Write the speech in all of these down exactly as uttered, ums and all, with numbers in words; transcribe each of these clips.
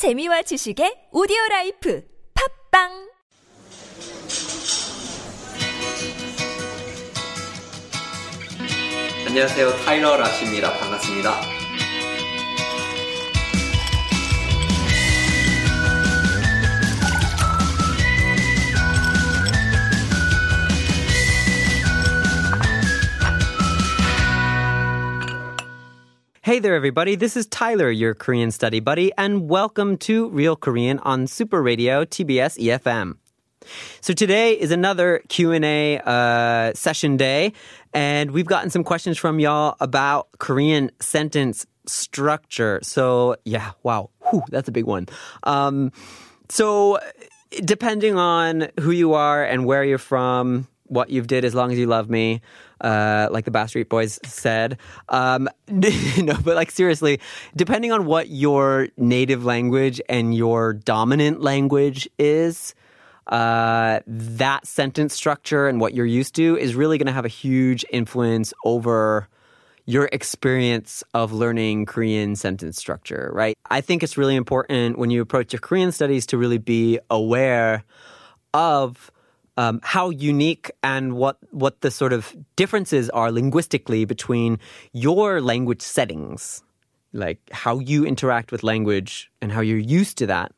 재미와 지식의 오디오라이프 팝빵 안녕하세요. 타일러 라시입니다. 반갑습니다. Hey there, everybody. This is Tyler, your Korean study buddy, and welcome to Real Korean on Super Radio, T B S, E F M. So today is another Q and A uh, session day, and we've gotten some questions from y'all about Korean sentence structure. So, yeah, wow, whew, that's a big one. Um, so, depending on who you are and where you're from, what you've did as long as you love me, uh, like the Bass Street Boys said. Um, no, but like seriously, depending on what your native language and your dominant language is, Uh, that sentence structure and what you're used to is really going to have a huge influence over your experience of learning Korean sentence structure, right? I think it's really important when you approach your Korean studies to really be aware of um, how unique and what, what the sort of differences are linguistically between your language settings, like how you interact with language and how you're used to that,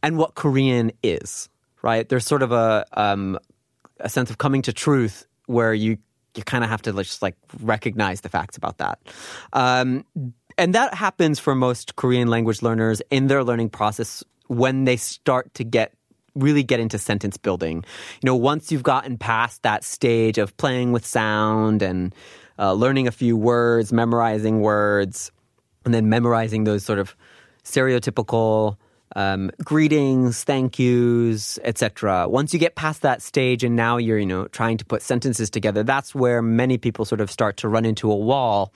and what Korean is. Right, there's sort of a um, a sense of coming to truth where you, you kind of have to just like recognize the facts about that, um, and that happens for most Korean language learners in their learning process when they start to get really get into sentence building. You know, once you've gotten past that stage of playing with sound and uh, learning a few words, memorizing words, and then memorizing those sort of stereotypical. Um, greetings, thank yous, et cetera. Once you get past that stage and now you're, you know, trying to put sentences together, that's where many people sort of start to run into a wall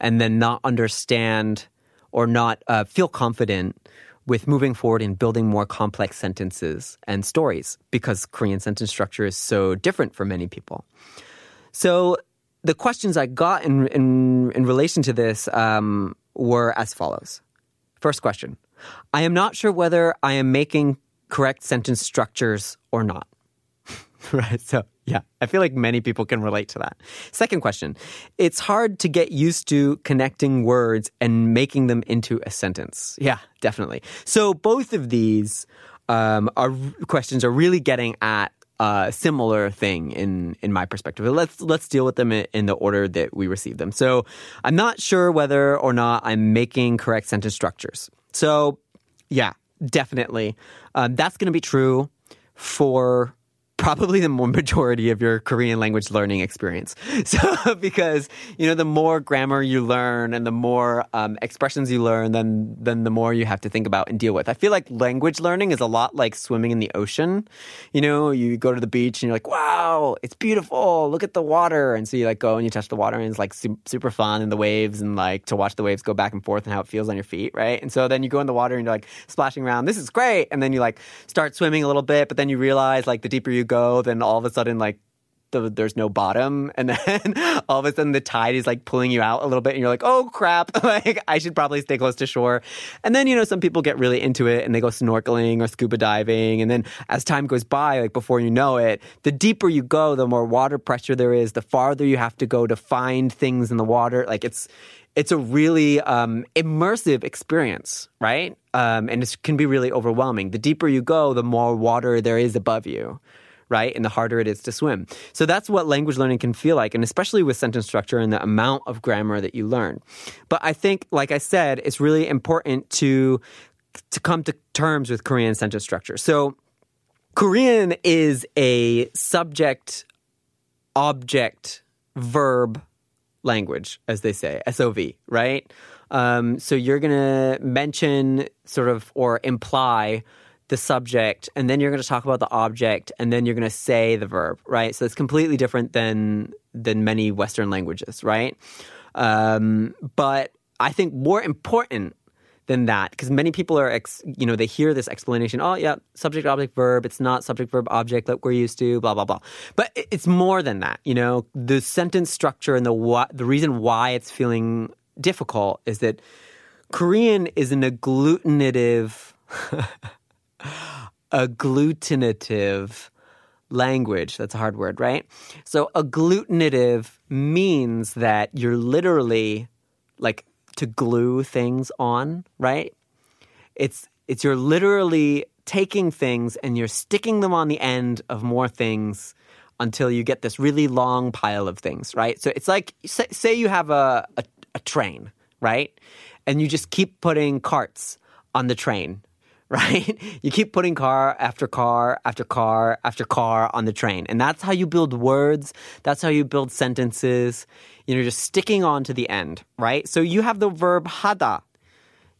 and then not understand or not uh, feel confident with moving forward and building more complex sentences and stories because Korean sentence structure is so different for many people. So the questions I got in, in, in relation to this um, were as follows. First question. I am not sure whether I am making correct sentence structures or not. Right, so yeah, I feel like many people can relate to that. Second question, it's hard to get used to connecting words and making them into a sentence. Yeah, definitely. So both of these um, are, questions are really getting at a similar thing in, in my perspective. Let's, let's deal with them in, in the order that we receive them. So I'm not sure whether or not I'm making correct sentence structures. So, yeah, definitely. Um, that's going to be true for probably the more majority of your Korean language learning experience. So, because, you know, the more grammar you learn and the more um, expressions you learn, then, then the more you have to think about and deal with. I feel like language learning is a lot like swimming in the ocean. You know, you go to the beach and you're like, wow, it's beautiful. Look at the water. And so you like go and you touch the water and it's like su- super fun and the waves and like to watch the waves go back and forth and how it feels on your feet, right? And so then you go in the water and you're like splashing around. This is great. And then you like start swimming a little bit, but then you realize like the deeper you go, then all of a sudden like the, there's no bottom and then all of a sudden the tide is like pulling you out a little bit and you're like, oh crap, like I should probably stay close to shore. And then, you know, some people get really into it and they go snorkeling or scuba diving, and then as time goes by, like before you know it, the deeper you go, the more water pressure there is, the farther you have to go to find things in the water. Like it's It's a really um, immersive experience, right? Um, and it can be really overwhelming. The deeper you go, the more water there is above you, right? And the harder it is to swim. So that's what language learning can feel like, and especially with sentence structure and the amount of grammar that you learn. But I think, like I said, it's really important to, to come to terms with Korean sentence structure. So Korean is a subject, object, verb, language, as they say, S O V, right? Um, so you're going to mention sort of or imply the subject, and then you're going to talk about the object, and then you're going to say the verb, right? So it's completely different than than many Western languages, right? Um, but I think more important than that, because many people are, ex, you know, they hear this explanation, oh, yeah, subject, object, verb, it's not subject, verb, object like we're used to, blah, blah, blah. But it's more than that, you know. The sentence structure and the why, the reason why it's feeling difficult is that Korean is an agglutinative Agglutinative language. That's a hard word, right? So agglutinative means that you're literally, like, to glue things on, right? It's it's you're literally taking things and you're sticking them on the end of more things until you get this really long pile of things, right? So it's like, say you have a, a, a train, right? And you just keep putting carts on the train, right? You keep putting car after car after car after car on the train. And that's how you build words. That's how you build sentences. You know, just sticking on to the end, right? So you have the verb hada.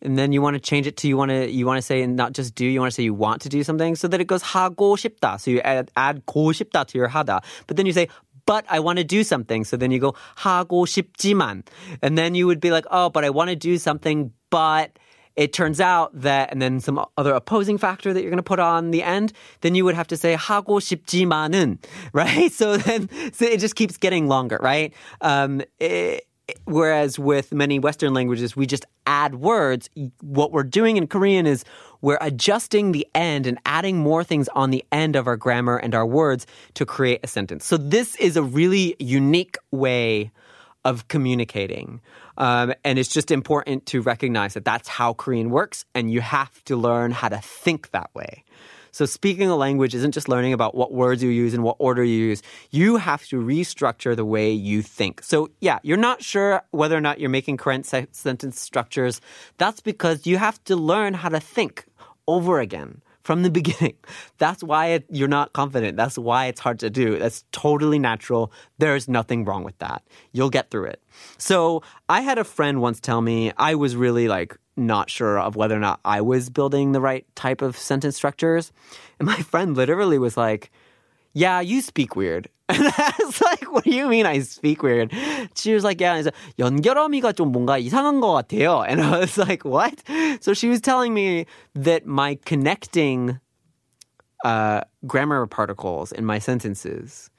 And then you want to change it to, you want to you want to say not just do, you want to say you want to do something so that it goes 하고 싶다. So you add, add 고 싶다 to your 하다. But then you say, but I want to do something. So then you go 하고 싶지만. And then you would be like, oh, but I want to do something, but it turns out that, and then some other opposing factor that you're going to put on the end, then you would have to say 하고 싶지만은, right? So then so it just keeps getting longer, right? Um, it, Whereas with many Western languages, we just add words. What we're doing in Korean is we're adjusting the end and adding more things on the end of our grammar and our words to create a sentence. So this is a really unique way of communicating. Um, and it's just important to recognize that that's how Korean works, and you have to learn how to think that way. So speaking a language isn't just learning about what words you use and what order you use. You have to restructure the way you think. So yeah, you're not sure whether or not you're making current se- sentence structures. That's because you have to learn how to think over again from the beginning. That's why it, you're not confident. That's why it's hard to do. That's totally natural. There's nothing wrong with that. You'll get through it. So I had a friend once tell me I was really like, not sure of whether or not I was building the right type of sentence structures. And my friend literally was like, yeah, you speak weird. And I was like, what do you mean I speak weird? She was like, yeah. And I was like, 연결어미가 좀 뭔가 이상한 것 같아요. And I was like, what? So she was telling me that my connecting uh, grammar particles in my sentences,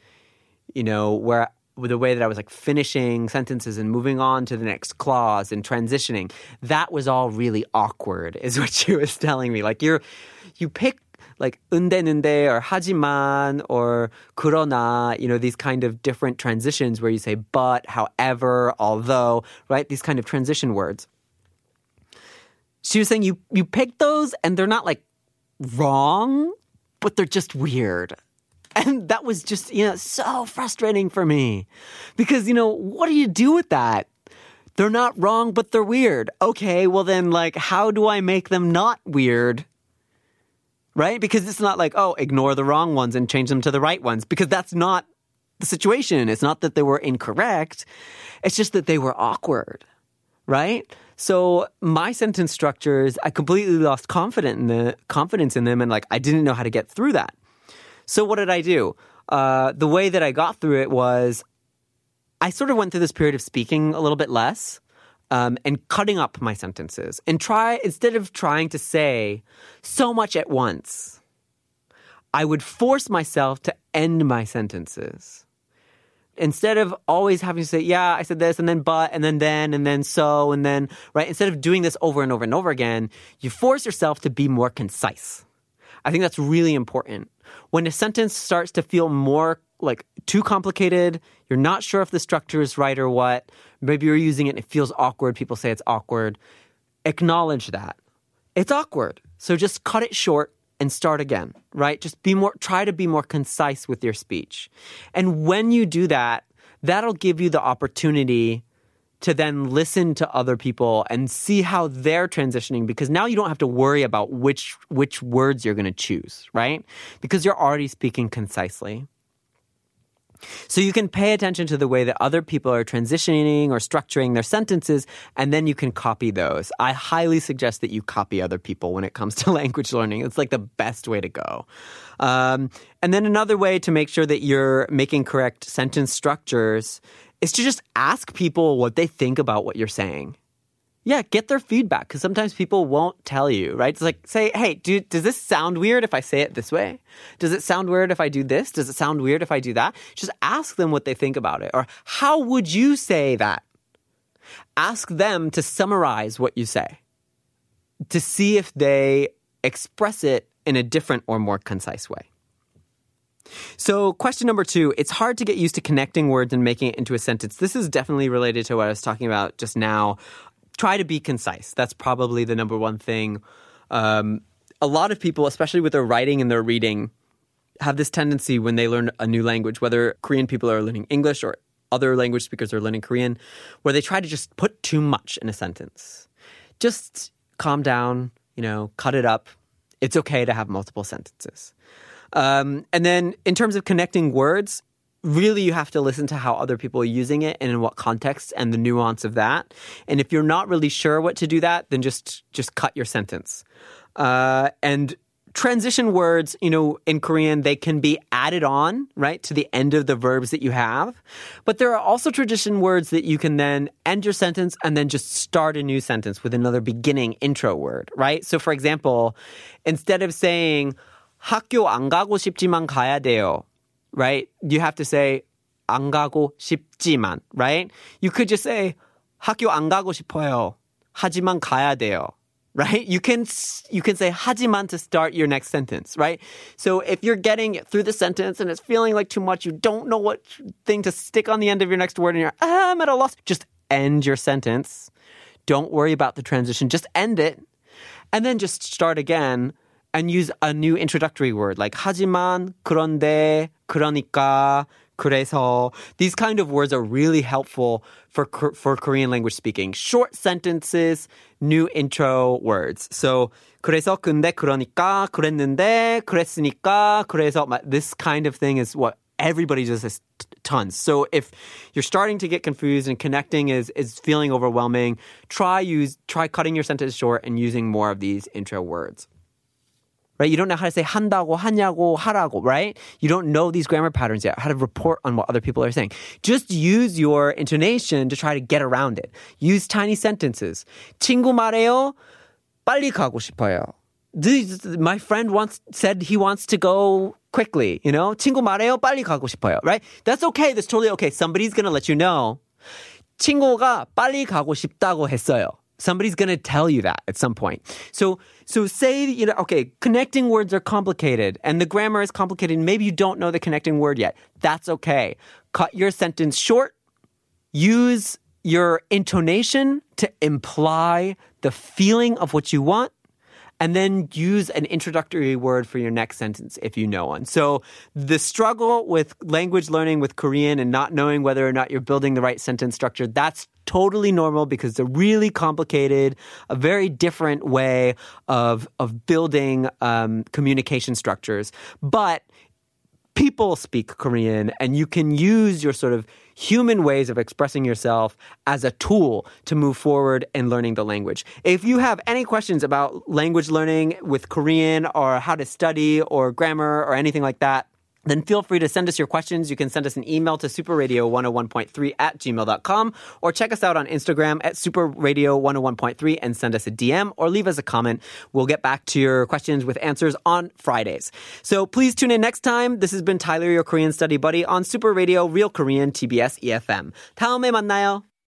you know, where the way that I was like finishing sentences and moving on to the next clause and transitioning, that was all really awkward is what she was telling me. Like you're, you pick like 은데 는데 or 하지만 or 그러나, you know, these kind of different transitions where you say but, however, although, right? These kind of transition words. She was saying you, you pick those and they're not like wrong, but they're just weird. And that was just, you know, so frustrating for me because, you know, what do you do with that? They're not wrong, but they're weird. Okay, well then, like, how do I make them not weird? Right? Because it's not like, oh, ignore the wrong ones and change them to the right ones, because that's not the situation. It's not that they were incorrect. It's just that they were awkward, right? So my sentence structures, I completely lost confidence in, the, confidence in them, and like, I didn't know how to get through that. So what did I do? Uh, the way that I got through it was I sort of went through this period of speaking a little bit less um, and cutting up my sentences. And try instead of trying to say so much at once, I would force myself to end my sentences. Instead of always having to say, yeah, I said this, and then but, and then then, and then so, and then, right? Instead of doing this over and over and over again, you force yourself to be more concise. I think that's really important. When a sentence starts to feel more like too complicated, you're not sure if the structure is right or what, maybe you're using it and it feels awkward, people say it's awkward, acknowledge that. It's awkward. So just cut it short and start again, right? Just be more, try to be more concise with your speech. And when you do that, that'll give you the opportunity to then listen to other people and see how they're transitioning, because now you don't have to worry about which which words you're going to choose, right? Because you're already speaking concisely. So you can pay attention to the way that other people are transitioning or structuring their sentences, and then you can copy those. I highly suggest that you copy other people when it comes to language learning. It's like the best way to go. Um, and then another way to make sure that you're making correct sentence structures is to just ask people what they think about what you're saying. Yeah, get their feedback, because sometimes people won't tell you, right? It's like, say, hey, dude, does this sound weird if I say it this way? Does it sound weird if I do this? Does it sound weird if I do that? Just ask them what they think about it. Or how would you say that? Ask them to summarize what you say, to see if they express it in a different or more concise way. So question number two, it's hard to get used to connecting words and making it into a sentence. This is definitely related to what I was talking about just now. Try to be concise. That's probably the number one thing. Um, a lot of people, especially with their writing and their reading, have this tendency when they learn a new language, whether Korean people are learning English or other language speakers are learning Korean, where they try to just put too much in a sentence. Just calm down, you know, cut it up. It's okay to have multiple sentences. Um, and then in terms of connecting words, really you have to listen to how other people are using it and in what context and the nuance of that. And if you're not really sure what to do that, then just just cut your sentence. Uh, and transition words, you know, in Korean, they can be added on, right, to the end of the verbs that you have. But there are also transition words that you can then end your sentence and then just start a new sentence with another beginning intro word, right? So for example, instead of saying, 학교 안 가고 싶지만 가야 돼요, right? You have to say, 안 가고 싶지만, right? You could just say, 학교 안 가고 싶어요, 하지만 가야 돼요. Right? You can you can say 하지만 to start your next sentence, right? So if you're getting through the sentence and it's feeling like too much, you don't know what thing to stick on the end of your next word and you're, ah, I'm at a loss. Just end your sentence. Don't worry about the transition. Just end it. And then just start again and use a new introductory word like 하지만, 그런데, 그러니까, 그래서. These kind of words are really helpful for for Korean language speaking. Short sentences, new intro words. So, 그래서, 근데, 그러니까, 그랬는데, 그랬으니까, 그래서. This kind of thing is what everybody does tons. So if you're starting to get confused and connecting is is feeling overwhelming, try use try cutting your sentence short and using more of these intro words. Right? You don't know how to say 한다고, 하냐고, 하라고, right? You don't know these grammar patterns yet, how to report on what other people are saying. Just use your intonation to try to get around it. Use tiny sentences. 친구 말해요, 빨리 가고 싶어요. My friend once said he wants to go quickly, you know? 친구 말해요, 빨리 가고 싶어요, right? That's okay, that's totally okay. Somebody's going to let you know. 친구가 빨리 가고 싶다고 했어요. Somebody's going to tell you that at some point. So, so say, you know, okay, connecting words are complicated and the grammar is complicated. And maybe you don't know the connecting word yet. That's okay. Cut your sentence short. Use your intonation to imply the feeling of what you want. And then use an introductory word for your next sentence if you know one. So the struggle with language learning with Korean and not knowing whether or not you're building the right sentence structure, that's totally normal because it's a really complicated, a very different way of, of building um, communication structures. But people speak Korean and you can use your sort of human ways of expressing yourself as a tool to move forward in learning the language. If you have any questions about language learning with Korean or how to study or grammar or anything like that, then feel free to send us your questions. You can send us an email to superradio one oh one point three at gmail dot com or check us out on Instagram at superradio one oh one point three and send us a D M or leave us a comment. We'll get back to your questions with answers on Fridays. So please tune in next time. This has been Tyler, your Korean study buddy on Super Radio, Real Korean, T B S, E F M. 다음에 만나요.